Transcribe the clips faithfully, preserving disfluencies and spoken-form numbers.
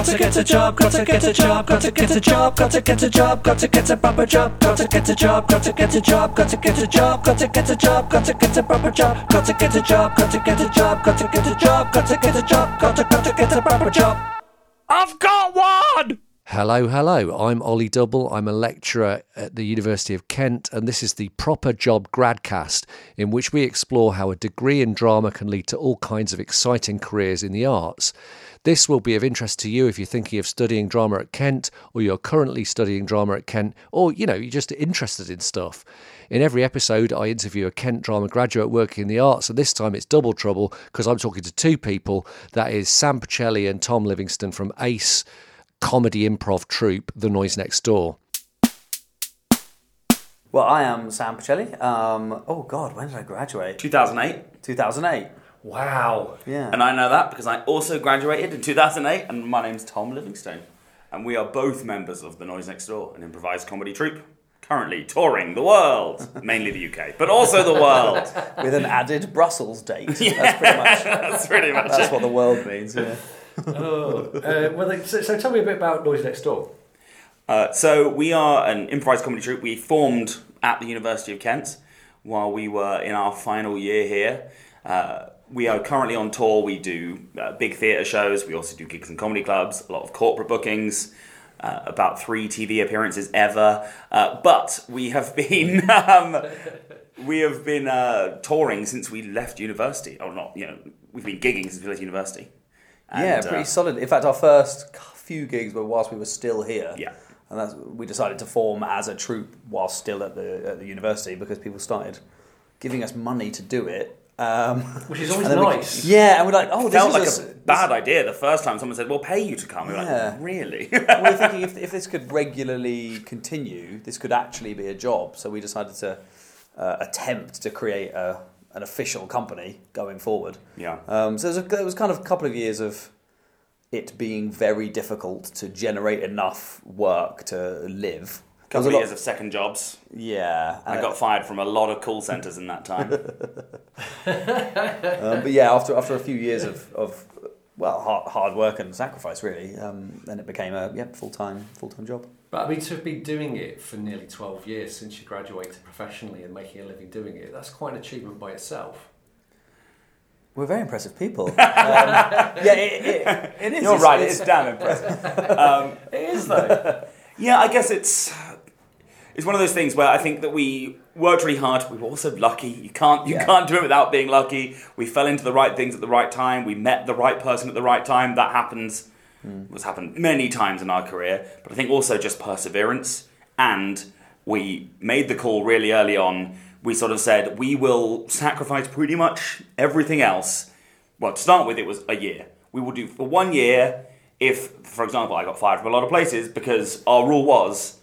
Gotta get a job, gotta get a job, gotta get a job, gotta get a job, gotta get a proper job, gotta get a job, gotta get a job, gotta get a job, gotta get a job, gotta get a proper job, gotta get a job, gotta get a job, gotta get a job, gotta get a job, gotta gotta get a proper job. I've got one! Hello, hello. I'm Ollie Double. I'm a lecturer at the University of Kent, and this is the Proper Job Gradcast, in which we explore how a degree in drama can lead to all kinds of exciting careers in the arts. This will be of interest to you if you're thinking of studying drama at Kent, or you're currently studying drama at Kent, or, you know, you're just interested in stuff. In every episode, I interview a Kent drama graduate working in the arts, and this time it's double trouble because I'm talking to two people. That is Sam Pacelli and Tom Livingstone from ACE, comedy improv troupe The Noise Next Door. Well, I am Sam Pacelli. Um, oh God, when did I graduate? two thousand eight. two thousand eight. Wow. Yeah. And I know that because I also graduated in two thousand eight, and my name's Tom Livingstone. And we are both members of The Noise Next Door, an improvised comedy troupe, currently touring the world, mainly the U K, but also the world. With an added Brussels date. Yeah, that's pretty much, that's pretty much that's it. What the world means, yeah. oh, uh, well, so, so tell me a bit about Noise Next Door. Uh, so we are an improvised comedy troupe. We formed at the University of Kent while we were in our final year here. Uh, we are currently on tour. We do uh, big theatre shows. We also do gigs in comedy clubs, a lot of corporate bookings, uh, about three T V appearances ever. Uh, but we have been... Um, we have been uh, touring since we left university. Or not, you know, we've been gigging since we left university. And, yeah, pretty uh, solid. In fact, our first few gigs were whilst we were still here. Yeah. And that's, we decided to form as a troupe whilst still at the at the university because people started giving us money to do it. Um, Which is always nice. We, yeah, and we're like, oh, this felt is like a, a bad this... idea the first time someone said, we'll pay you to come. We're yeah. like, really? We were thinking if if this could regularly continue, this could actually be a job. So we decided to uh, attempt to create a... an official company going forward. Yeah. Um, so there was, a, there was kind of a couple of years of it being very difficult to generate enough work to live. A couple of years of second jobs. Yeah. I got fired from a lot of call centres in that time. um, but yeah, after after a few years of, of well, hard, hard work and sacrifice, really, um, then it became a yeah, full-time full-time job. But I mean, to have been doing it for nearly twelve years since you graduated professionally and making a living doing it, that's quite an achievement by itself. We're very impressive people. um, yeah, it, it, it is. You're it's, right, it's, it's damn impressive. Um, it is, though. Yeah, I guess it's it's one of those things where I think that we worked really hard. We were also lucky. You can't you yeah. can't do it without being lucky. We fell into the right things at the right time. We met the right person at the right time. That happens. Mm. What's happened many times in our career, but I think also just perseverance, and we made the call really early on. We sort of said we will sacrifice pretty much everything else. Well, to start with, it was a year. We will do for one year if, for example, I got fired from a lot of places because our rule was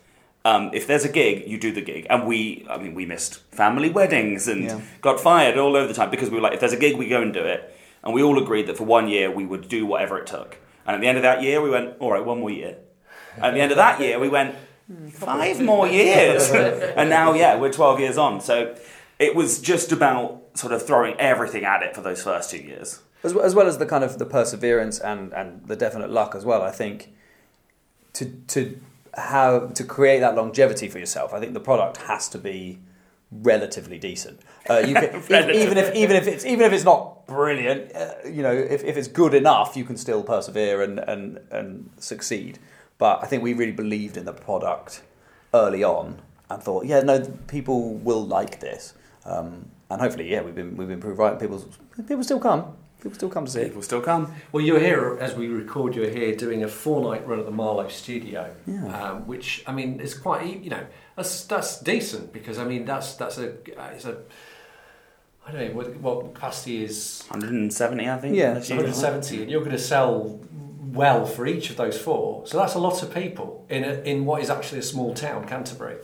um, if there's a gig, you do the gig. And we, I mean, we missed family weddings and yeah. got fired all over the time because we were like, if there's a gig, we go and do it. And we all agreed that for one year we would do whatever it took. And at the end of that year, we went, all right, one more year. And at the end of that year, we went, five more years. And now, yeah, we're twelve years on. So it was just about sort of throwing everything at it for those first two years. As well as, well as the kind of the perseverance and, and the definite luck as well, I think, to to have to create that longevity for yourself, I think the product has to be relatively decent. Uh, you can, relatively. Even if even if it's even if it's not brilliant, uh, you know, if, if it's good enough, you can still persevere and, and and succeed. But I think we really believed in the product early on and thought, yeah, no, people will like this, um, and hopefully, yeah, we've been we've been proved right. People people still come. People still come to see it. People still come. Well, you're here, as we record, you're here doing a four-night run at the Marlowe studio, yeah. um, which, I mean, is quite, you know, that's that's decent because, I mean, that's, that's a, it's a, I don't know, what, what capacity is... one hundred seventy, I think. Yeah, one hundred seventy, and you're going to sell well for each of those four. So that's a lot of people in a, in what is actually a small town, Canterbury.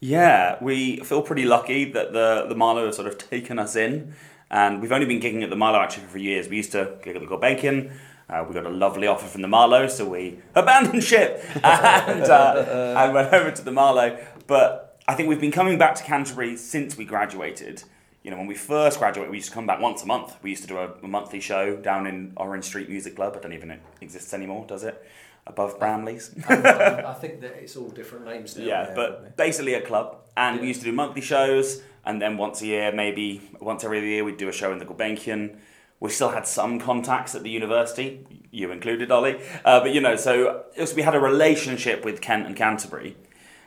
Yeah, we feel pretty lucky that the, the Marlowe has sort of taken us in. And we've only been gigging at the Marlowe actually for years. We used to gig at the Gold Bacon. Uh, we got a lovely offer from the Marlowe, so we abandoned ship and, uh, and went over to the Marlowe. But I think we've been coming back to Canterbury since we graduated. you know, when we first graduated, we used to come back once a month. We used to do a, a monthly show down in Orange Street Music Club. I don't even know it exists anymore, does it? Above Bramley's. I, I think that it's all different names now. Yeah, yeah, but basically a club. And yeah. we used to do monthly shows, and then once a year, maybe once every other year, we'd do a show in the Gulbenkian. We still had some contacts at the university, you included, Ollie. Uh, but, you know, so it was, we had a relationship with Kent and Canterbury.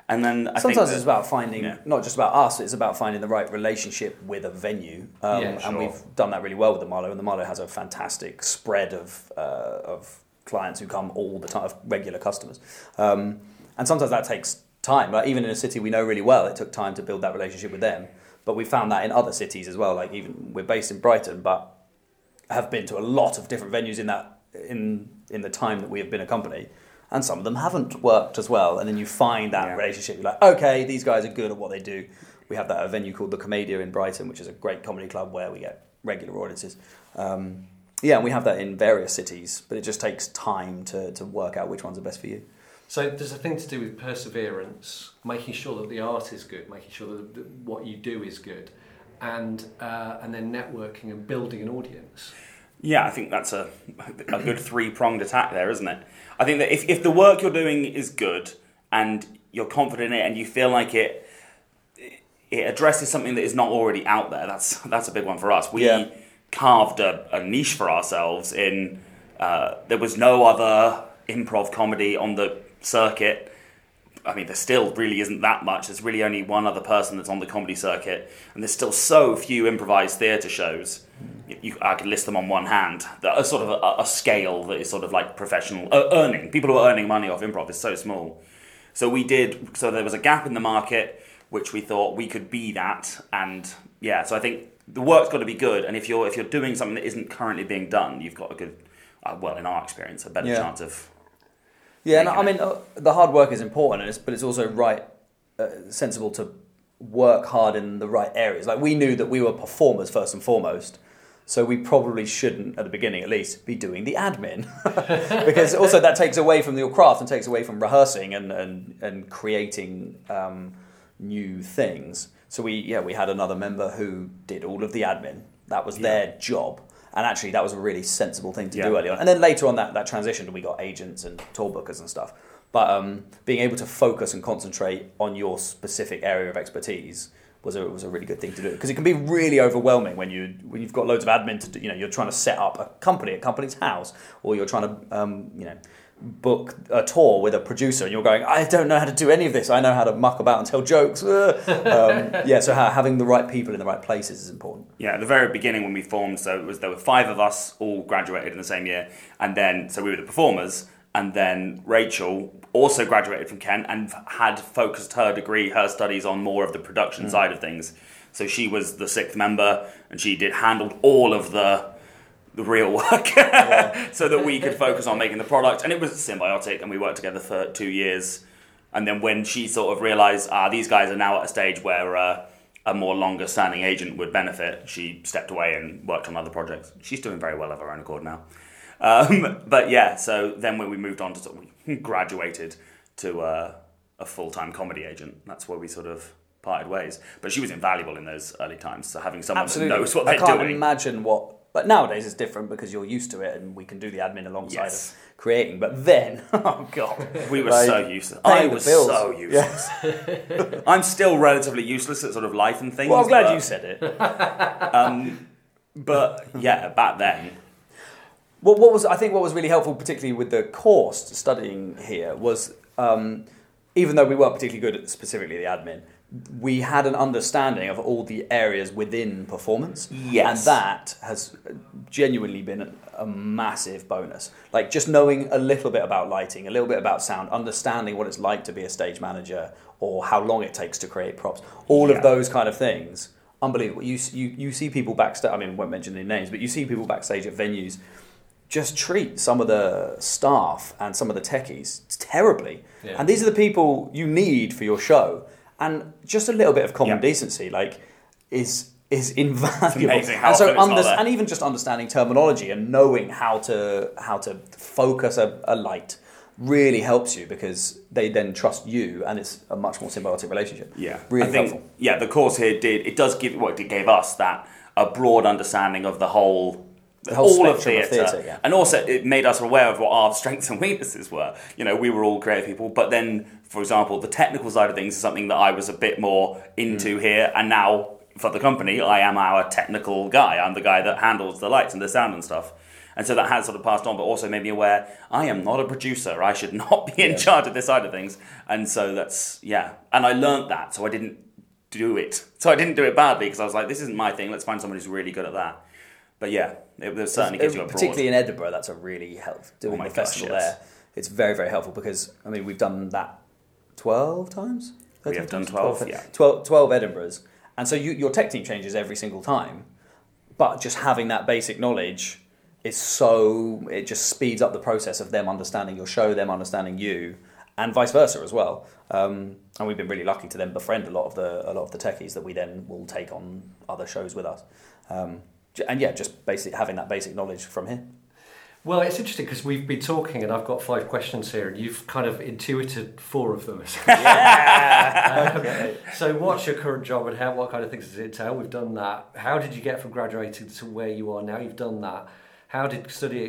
And then I Sometimes think that, it's about finding, yeah. not just about us, it's about finding the right relationship with a venue. Um, yeah, sure. And we've done that really well with the Marlowe, and the Marlowe has a fantastic spread of uh, of clients who come all the time, of regular customers. Um, and sometimes that takes time. Like, even in a city we know really well, it took time to build that relationship with them. But we found that in other cities as well. Like, even we're based in Brighton, but have been to a lot of different venues in that in in the time that we have been a company. And some of them haven't worked as well. And then you find that yeah. relationship. You're like, okay, these guys are good at what they do. We have that a venue called the Komedia in Brighton, which is a great comedy club where we get regular audiences. Um, yeah, and we have that in various cities, but it just takes time to, to work out which ones are best for you. So there's a thing to do with perseverance, making sure that the art is good, making sure that the, what you do is good, and uh, and then networking and building an audience. Yeah, I think that's a a good three-pronged attack there, isn't it? I think that if, if the work you're doing is good and you're confident in it and you feel like it it addresses something that is not already out there, that's that's a big one for us. We yeah. carved a, a niche for ourselves in... Uh, there was no other improv comedy on the circuit. I mean, there still really isn't that much. There's really only one other person that's on the comedy circuit, and there's still so few improvised theatre shows. You, I could list them on one hand. A sort of a, a scale that is sort of like professional uh, earning. People who are earning money off improv is so small. So we did. So there was a gap in the market, which we thought we could be that. And yeah, so I think the work's got to be good. And if you're if you're doing something that isn't currently being done, you've got a good, uh, well, in our experience, a better yeah. chance of. Yeah, and I mean uh, the hard work is important, and it's, but it's also right uh, sensible to work hard in the right areas. Like, we knew that we were performers first and foremost. So we probably shouldn't, at the beginning at least, be doing the admin. Because also that takes away from your craft and takes away from rehearsing and and, and creating um, new things. So we yeah we had another member who did all of the admin. That was yeah. their job. And actually that was a really sensible thing to yeah. do early on. And then later on that, that transitioned and we got agents and tour bookers and stuff. But um, being able to focus and concentrate on your specific area of expertise was a was a really good thing to do, because it can be really overwhelming when you when you've got loads of admin to do. You know, you're trying to set up a company at company's house, or you're trying to um, you know book a tour with a producer, and you're going, I don't know how to do any of this. I know how to muck about and tell jokes. um, yeah, so having the right people in the right places is important. Yeah, at the very beginning when we formed, so it was there were five of us, all graduated in the same year, and then so we were the performers. And then Rachel also graduated from Kent and had focused her degree, her studies on more of the production mm. side of things. So she was the sixth member, and she did handled all of the the real work yeah. so that we could focus on making the product. And it was symbiotic, and we worked together for two years. And then when she sort of realised, ah, these guys are now at a stage where uh, a more longer-standing agent would benefit, she stepped away and worked on other projects. She's doing very well of her own accord now. Um, but yeah, so then when we moved on to sort of graduated to uh, a full-time comedy agent, that's where we sort of parted ways. But she was invaluable in those early times, so having someone Absolutely. That knows what I they're doing. I can't imagine what... But nowadays it's different because you're used to it, and we can do the admin alongside yes. of creating. But then, oh God. We were like, so useless. I was so useless. Yeah. I'm still relatively useless at sort of life and things. Well, I'm glad but, you said it. Um, but yeah, back then... Well, what was I think what was really helpful, particularly with the course studying here, was um, even though we weren't particularly good at specifically the admin, we had an understanding of all the areas within performance. Yes. And that has genuinely been a massive bonus. Like, just knowing a little bit about lighting, a little bit about sound, understanding what it's like to be a stage manager or how long it takes to create props, all yeah. of those kind of things. Unbelievable. You, you, you see people backstage, I mean, I won't mention any names, but you see people backstage at venues just treat some of the staff and some of the techies terribly. Yeah. And these are the people you need for your show. And just a little bit of common yeah. decency, like, is is invaluable. It's amazing how and so under- and even just understanding terminology and knowing how to how to focus a, a light, really helps you because they then trust you, and it's a much more symbiotic relationship. Yeah, really I think, helpful. Yeah, the course here did it does give what well, it gave us that a broad understanding of the whole. The whole all of theatre, of theatre yeah. And also it made us aware of what our strengths and weaknesses were. You know, we were all creative people, but then, for example, the technical side of things is something that I was a bit more into mm. here, and now for the company, I am our technical guy. I'm the guy that handles the lights and the sound and stuff. And so that has sort of passed on, but also made me aware I am not a producer. I should not be in yeah. charge of this side of things. And so that's, yeah. And I learnt that, so I didn't do it. So I didn't do it badly, because I was like, this isn't my thing. Let's find someone who's really good at that. But yeah, it, it certainly gives you a broad... Particularly in Edinburgh, that's a really helpful... Doing oh the gosh, festival yes. there, it's very, very helpful because, I mean, we've done that twelve times? We have times? done twelve, twelve yeah. twelve, twelve Edinburghs. And so you, your tech team changes every single time, but just having that basic knowledge is so... It just speeds up the process of them understanding your show, them understanding you, and vice versa as well. Um, and we've been really lucky to then befriend a lot of the a lot of the techies that we then will take on other shows with us. Um And yeah, just basically having that basic knowledge from here. Well, it's interesting because we've been talking and I've got five questions here and you've kind of intuited four of them. Yeah. um, okay. So what's your current job and how? What kind of things does it entail? We've done that. How did you get from graduating to where you are now? You've done that. How did study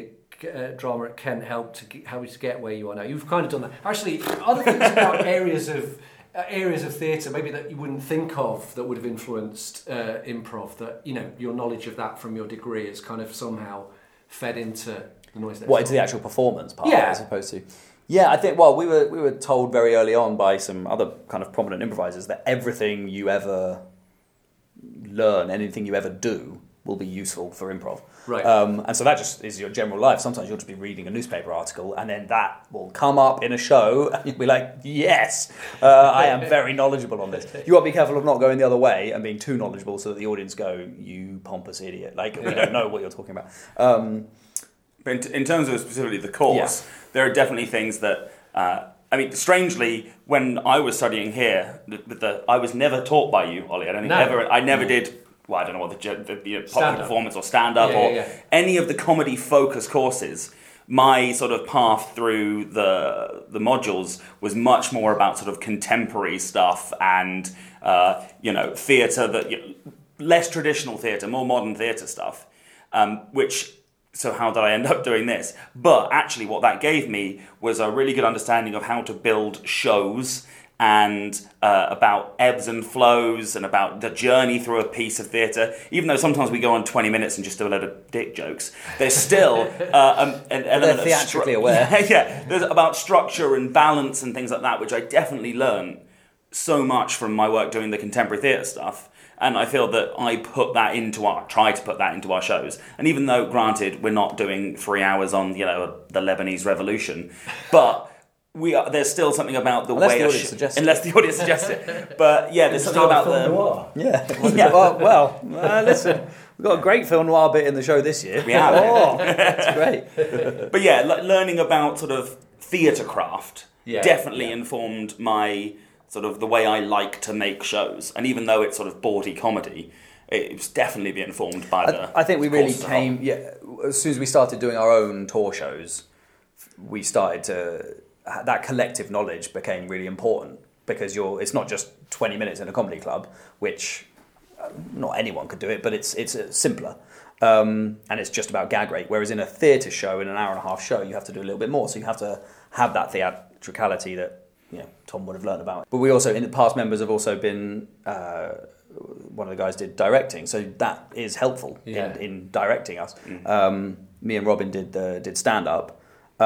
uh, drama at Kent help to get, how to get where you are now? You've kind of done that. Actually, other things about areas of... areas of theatre maybe that you wouldn't think of that would have influenced uh, improv, that, you know, your knowledge of that from your degree is kind of somehow fed into the noise. Well, into the actual performance part, yeah. as opposed to... Yeah, I think, well, we were we were told very early on by some other kind of prominent improvisers that everything you ever learn, anything you ever do, will be useful for improv. Right. Um, and so that just is your general life. Sometimes you'll just be reading a newspaper article and then that will come up in a show and you'll be like, yes, uh, I am very knowledgeable on this. You want to be careful of not going the other way and being too knowledgeable so that the audience go, you pompous idiot. Like, we don't know what you're talking about. Um, but in, in terms of specifically the course, yeah. there are definitely things that... Uh, I mean, strangely, when I was studying here, the, the, I was never taught by you, Ollie. I don't think no. ever... I never no. did... well, I don't know what the, the, the popular performance or stand-up yeah, or yeah, yeah. any of the comedy-focused courses, my sort of path through the the modules was much more about sort of contemporary stuff and, uh, you know, theatre, that you know, less traditional theatre, more modern theatre stuff, um, which... So how did I end up doing this? But actually what that gave me was a really good understanding of how to build shows and uh, about ebbs and flows and about the journey through a piece of theatre. Even though sometimes we go on twenty minutes and just do a load of dick jokes, there's still uh, an, an element of... They're theatrically stru- aware. Yeah, yeah, there's about structure and balance and things like that, which I definitely learned so much from my work doing the contemporary theatre stuff. And I feel that I put that into our... try to put that into our shows. And even though, granted, we're not doing three hours on, you know, the Lebanese Revolution, but... We are, there's still something about the unless way... The audience sh- suggests unless the audience suggests it. But yeah, there's something about the... Noir. Yeah. yeah. Well, well uh, listen, we've got a great film noir bit in the show this year. We have. Oh, that's great. But yeah, like learning about sort of theatre craft yeah, definitely yeah. informed my sort of the way I like to make shows. And even though it's sort of bawdy comedy, it's definitely been informed by I, the... I think we really came... Yeah, as soon as we started doing our own tour shows, we started to... that collective knowledge became really important because you're it's not just twenty minutes in a comedy club, which not anyone could do it, but it's it's simpler um, and it's just about gag rate, whereas in a theatre show, in an hour and a half show, you have to do a little bit more, so you have to have that theatricality that, you know, Tom would have learned about. But we also, in the past, members have also been uh, one of the guys did directing, so that is helpful yeah. in, in directing us. Mm-hmm. Um, me and Robin did the did stand up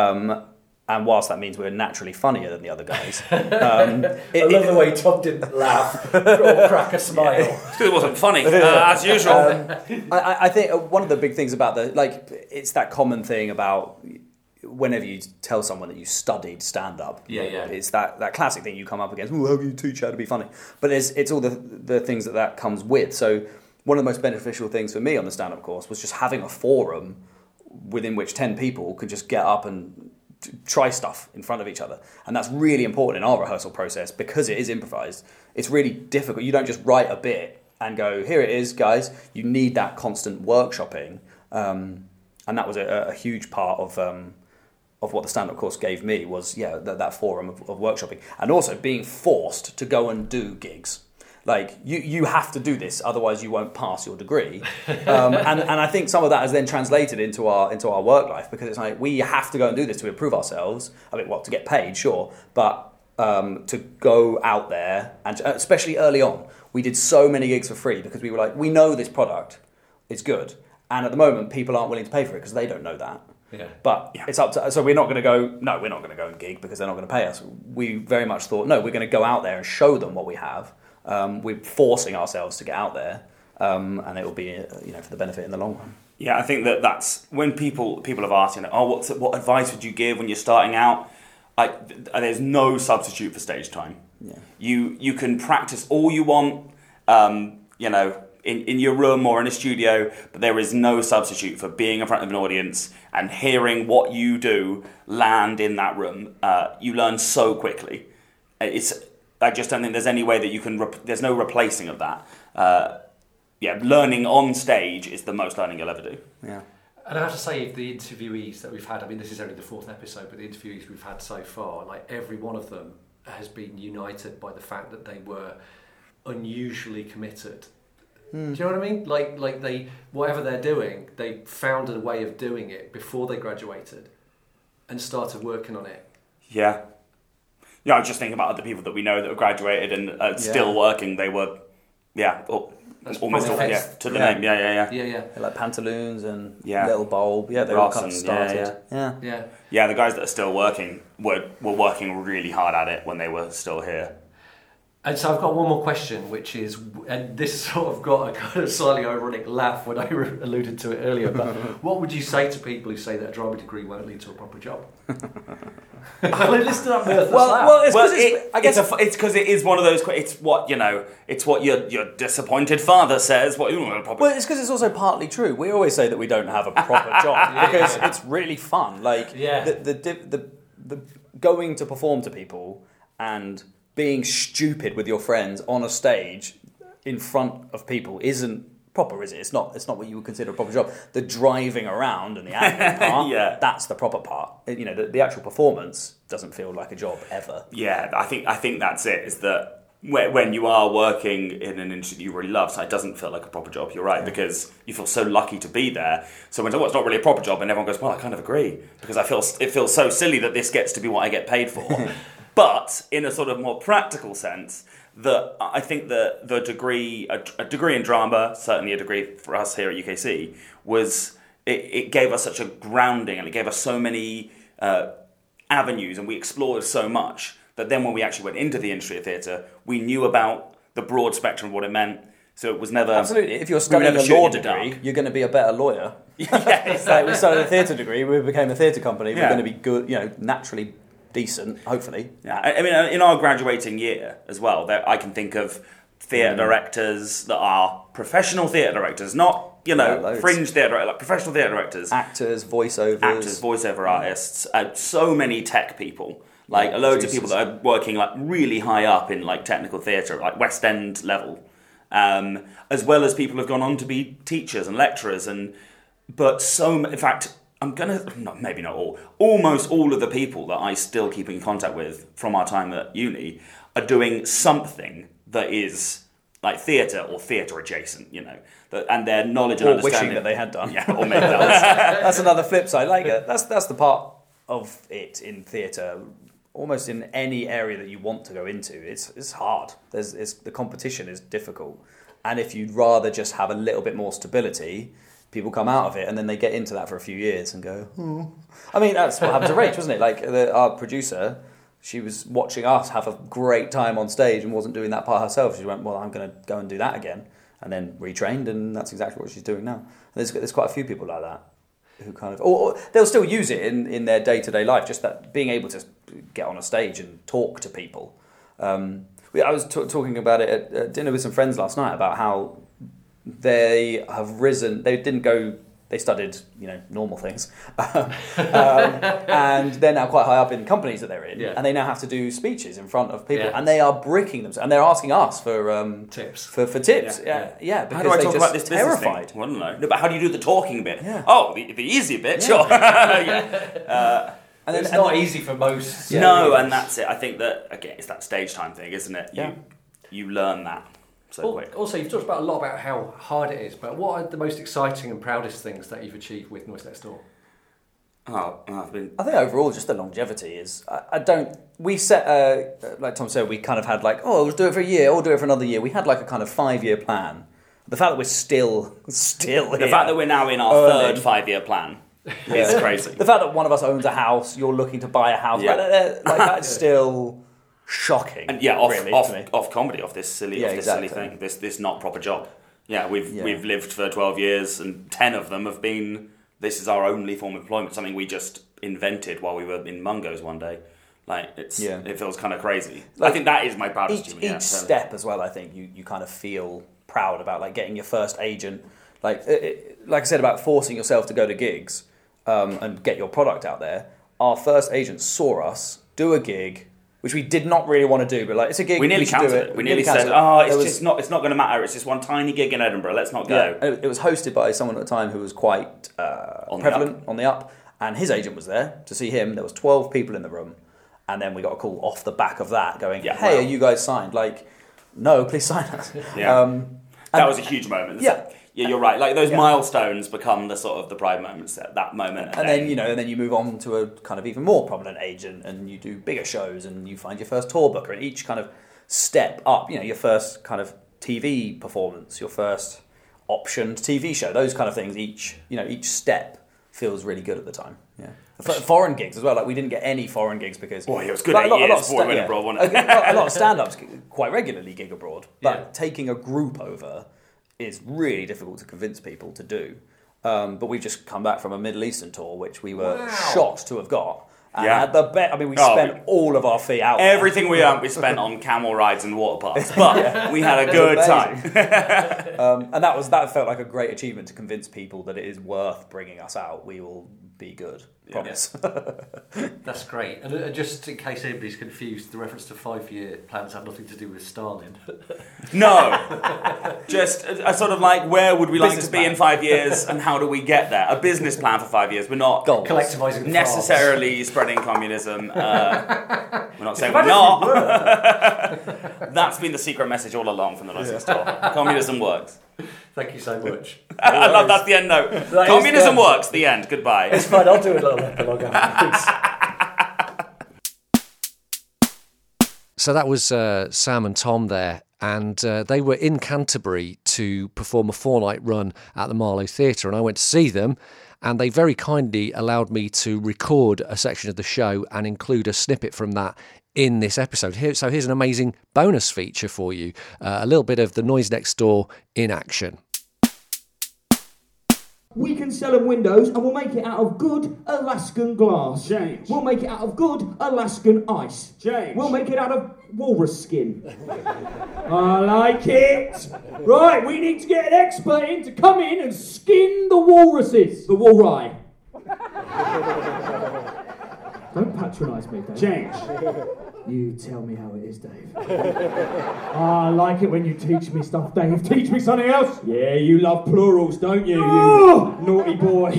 um, and whilst that means we're naturally funnier than the other guys... Um, it, I love it, the way Tom didn't laugh or crack a smile. Because yeah. it wasn't funny, uh, as usual. Um, I, I think one of the big things about the... Like, it's that common thing about whenever you tell someone that you studied stand-up. Yeah, yeah. It's that, that classic thing you come up against. Oh, how do you teach how to be funny? But it's, it's all the, the things that that comes with. So one of the most beneficial things for me on the stand-up course was just having a forum within which ten people could just get up and... try stuff in front of each other, and that's really important in our rehearsal process because it is improvised. It's really difficult. You don't just write a bit and go, here it is, guys. You need that constant workshopping, um, and that was a, a huge part of um, of what the stand-up course gave me was, yeah, that, that forum of, of workshopping. And also being forced to go and do gigs. Like, you, you have to do this, otherwise you won't pass your degree. Um, and, and I think some of that has then translated into our into our work life, because it's like, we have to go and do this to improve ourselves. I mean, well, to get paid, sure, but um, to go out there, and especially early on, we did so many gigs for free because we were like, we know this product is good. And at the moment, people aren't willing to pay for it because they don't know that. Yeah. But yeah. it's up to, so we're not going to go, no, we're not going to go and gig because they're not going to pay us. We very much thought, no, we're going to go out there and show them what we have. Um, we're forcing ourselves to get out there, um, and it will be, you know, for the benefit in the long run. Yeah, I think that that's when people people have asked, you know, oh, what's, what advice would you give when you're starting out? I, there's no substitute for stage time. Yeah. You you can practice all you want, um, you know, in, in your room or in a studio, but there is no substitute for being in front of an audience and hearing what you do land in that room. Uh, you learn so quickly. It's I just don't think there's any way that you can... Re- there's no replacing of that. Uh, yeah, learning on stage is the most learning you'll ever do. Yeah. And I have to say, the interviewees that we've had, I mean, this is only the fourth episode, but the interviewees we've had so far, like, every one of them has been united by the fact that they were unusually committed. Mm. Do you know what I mean? Like, like they, whatever they're doing, they found a way of doing it before they graduated and started working on it. Yeah. Yeah, I was just thinking about other people that we know that have graduated and are yeah. still working. They were, yeah, oh, almost all, yeah, to the yeah. name. Yeah, yeah, yeah. Yeah, yeah. They're like Pantaloons and yeah. Little Bulb. Yeah, they all kind of started. Yeah yeah. yeah, yeah. Yeah, the guys that are still working were were working really hard at it when they were still here. And so I've got one more question, which is, and this sort of got a kind of slightly ironic laugh when I re- alluded to it earlier, but what would you say to people who say that a drama degree won't lead to a proper job? Well, listen up, Well, well, it's well, because it, I guess it's because it is one of those. It's what you know. It's what your your disappointed father says. What? Ooh, proper... Well, it's because it's also partly true. We always say that we don't have a proper job yeah, because yeah. it's really fun. Like yeah. the, the the the going to perform to people and being stupid with your friends on a stage in front of people isn't proper, is it? It's not. It's not what you would consider a proper job. The driving around and the admin part, yeah. that's the proper part. You know, the, the actual performance doesn't feel like a job ever. Yeah, I think I think that's it. Is that when you are working in an industry that you really love, so it doesn't feel like a proper job. You're right yeah. because you feel so lucky to be there. So when someone's not really a proper job, and everyone goes, "Well, I kind of agree," because I feel it feels so silly that this gets to be what I get paid for. But in a sort of more practical sense, the I think the the degree a, a degree in drama, certainly a degree for us here at U K C, was it, it gave us such a grounding and it gave us so many uh, avenues, and we explored so much that then when we actually went into the industry of theatre, we knew about the broad spectrum of what it meant. So it was never absolutely. If you're studying we a law degree, you're going to be a better lawyer. Yeah, exactly. Like we started a theatre degree, we became a theatre company. Yeah. We're going to be good, you know, naturally. Decent, hopefully. Yeah, I mean, in our graduating year as well, there, I can think of theatre mm. directors that are professional theatre directors, not, you know, yeah, fringe theatre, like professional theatre directors. Actors, voiceovers. Actors, voiceover artists, uh, so many tech people. Like, yeah, loads producers. Of people that are working, like, really high up in, like, technical theatre, like West End level. Um, as well as people who have gone on to be teachers and lecturers and... But so... In fact... I'm gonna not, maybe not all. Almost all of the people that I still keep in contact with from our time at uni are doing something that is like theatre or theatre adjacent, you know. That, and their knowledge and or understanding wishing that they had done. Yeah, or maybe that was. That's another flip side. Like uh, that's that's the part of it in theatre. Almost in any area that you want to go into, it's it's hard. There's it's, the competition is difficult, and if you'd rather just have a little bit more stability. People come out of it and then they get into that for a few years and go, oh. I mean, that's what happened to Rach, wasn't it? Like, the, our producer, she was watching us have a great time on stage and wasn't doing that part herself. She went, well, I'm going to go and do that again. And then retrained, and that's exactly what she's doing now. And there's, there's quite a few people like that who kind of... Or, or they'll still use it in, in their day-to-day life, just that being able to get on a stage and talk to people. Um, I was t- talking about it at, at dinner with some friends last night about how... They have risen, they didn't go, they studied, you know, normal things. um, and they're now quite high up in companies that they're in. Yeah. And they now have to do speeches in front of people. Yeah. And they are bricking themselves. And they're asking us for um, tips. For, for tips. Yeah, yeah. yeah because how do I talk about this terrified. Business thing? Well, no. no, but how do you do the talking bit? Yeah. Oh, the, the easy bit, yeah. sure. yeah. Uh, And then, it's and not easy for most. Yeah, no, and that's it. I think that, again, it's that stage time thing, isn't it? You, yeah. You learn that so well, quick. Also, you've talked about a lot about how hard it is, but what are the most exciting and proudest things that you've achieved with Noise Next Door? Oh, I've been... I think overall, just the longevity is... I, I don't... We set, a, like Tom said, we kind of had like, oh, we'll do it for a year, or we'll do it for another year. We had like a kind of five-year plan. The fact that we're still, still here... The fact that we're now in our third five-year plan... Yeah. It's crazy. The fact that one of us owns a house, you're looking to buy a house, yeah. like, like that is still shocking. And yeah, off, really, off, off comedy, off this silly, yeah, off this exactly. silly thing, this this not proper job. Yeah, we've yeah. we've lived for twelve years, and ten of them have been. This is our only form of employment, something we just invented while we were in Mungo's one day. Like it's, yeah. it feels kind of crazy. Like, I think that is my proudest. Each, human, each yeah, step so. As well, I think you you kind of feel proud about, like getting your first agent. Like it, like I said about forcing yourself to go to gigs. Um, and get your product out there. Our first agent saw us do a gig, which we did not really want to do, but like it's a gig. We nearly we cancelled it. it. We nearly, nearly said, "Oh, it's was, just not. It's not going to matter. It's just one tiny gig in Edinburgh. Let's not go." Yeah, it was hosted by someone at the time who was quite uh, on prevalent the on the up, and his agent was there to see him. There was twelve people in the room, and then we got a call off the back of that, going, yeah, "Hey, wow. Are you guys signed?" Like, no, please sign us. Yeah. Um, that was a huge moment. Yeah. Yeah, you're right. Like those yeah. milestones become the sort of the pride moments at that moment. And, and then, then, you know, and then you move on to a kind of even more prominent agent and you do bigger shows and you find your first tour booker and each kind of step up, you know, your first kind of T V performance, your first optioned T V show, those kind of things, each, you know, each step feels really good at the time. Yeah. Foreign gigs as well, like we didn't get any foreign gigs because... Boy, it was good like, eight a lot, years a lot sta- we yeah. abroad, wasn't it? A lot of stand-ups quite regularly gig abroad, but yeah. taking a group over... is really difficult to convince people to do. Um, but we've just come back from a Middle Eastern tour, which we were wow. shocked to have got. And yeah. the be- I mean, we oh, spent we, all of our fee out. Everything there. we earned, we spent on camel rides and water parks. But yeah. we had a good time. um, and that was that felt like a great achievement to convince people that it is worth bringing us out. We will be good. Promise. Yeah. That's great. And just in case anybody's confused, the reference to five-year plans have nothing to do with Stalin. No. Just a, a sort of like, where would we business like to plan. Be in five years and how do we get there? A business plan for five years. We're not collectivising necessarily France. Spreading communism. Uh, we're not saying we're not. That's been the secret message all along from the Noise Next Door. Communism works. Thank you so much. I love that's the end note. That Communism the works, the end. Goodbye. It's fine, I'll do a little epilogue afterwards. So that was uh, Sam and Tom there, and uh, they were in Canterbury to perform a four-night run at the Marlowe Theatre, and I went to see them, and they very kindly allowed me to record a section of the show and include a snippet from that in this episode. Here, so here's an amazing bonus feature for you, uh, a little bit of the Noise Next Door in action. We can sell them windows and we'll make it out of good Alaskan glass. Change. We'll make it out of good Alaskan ice. Change. We'll make it out of walrus skin. I like it. Right, we need to get an expert in to come in and skin the walruses. The walrye. Don't patronise me, Dave. Change. You tell me how it is, Dave. I like it when you teach me stuff, Dave. Teach me something else. Yeah, you love plurals, don't you, oh! you naughty boy?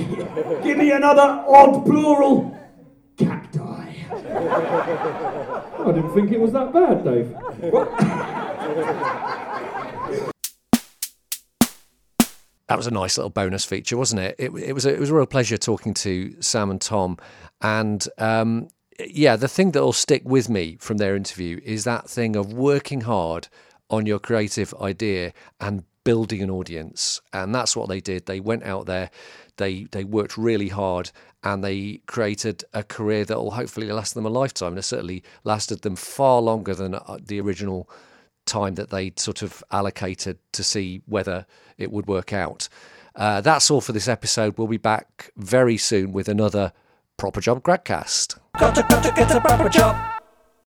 Give me another odd plural. Cacti. I didn't think it was that bad, Dave. What? That was a nice little bonus feature, wasn't it? It, it was a, it was a real pleasure talking to Sam and Tom, and um, yeah, the thing that will stick with me from their interview is that thing of working hard on your creative idea and building an audience, and that's what they did. They went out there, they they worked really hard, and they created a career that will hopefully last them a lifetime, and it certainly lasted them far longer than the original time that they'd sort of allocated to see whether it would work out. Uh, that's all for this episode. We'll be back very soon with another Proper Job Gradcast. Got to, got to get a proper job.